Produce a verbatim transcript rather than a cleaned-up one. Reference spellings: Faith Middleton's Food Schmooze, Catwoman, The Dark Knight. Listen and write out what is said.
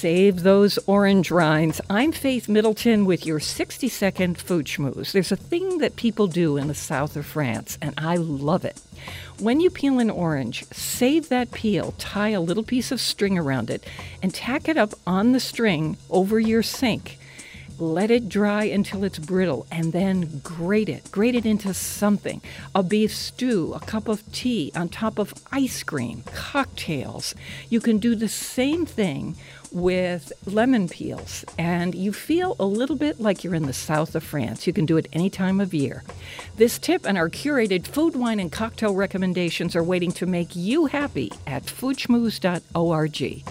save those orange rinds. I'm Faith Middleton with your sixty-second food schmooze. There's a thing that people do in the south of France, and I love it. When you peel an orange, save that peel, tie a little piece of string around it, and tack it up on the string over your sink. Let it dry until it's brittle, and then grate it. Grate it into something. A beef stew, a cup of tea, on top of ice cream, cocktails. You can do the same thing with lemon peels, and you feel a little bit like you're in the south of France. You can do it any time of year. This tip and our curated food, wine, and cocktail recommendations are waiting to make you happy at food schmooze dot org.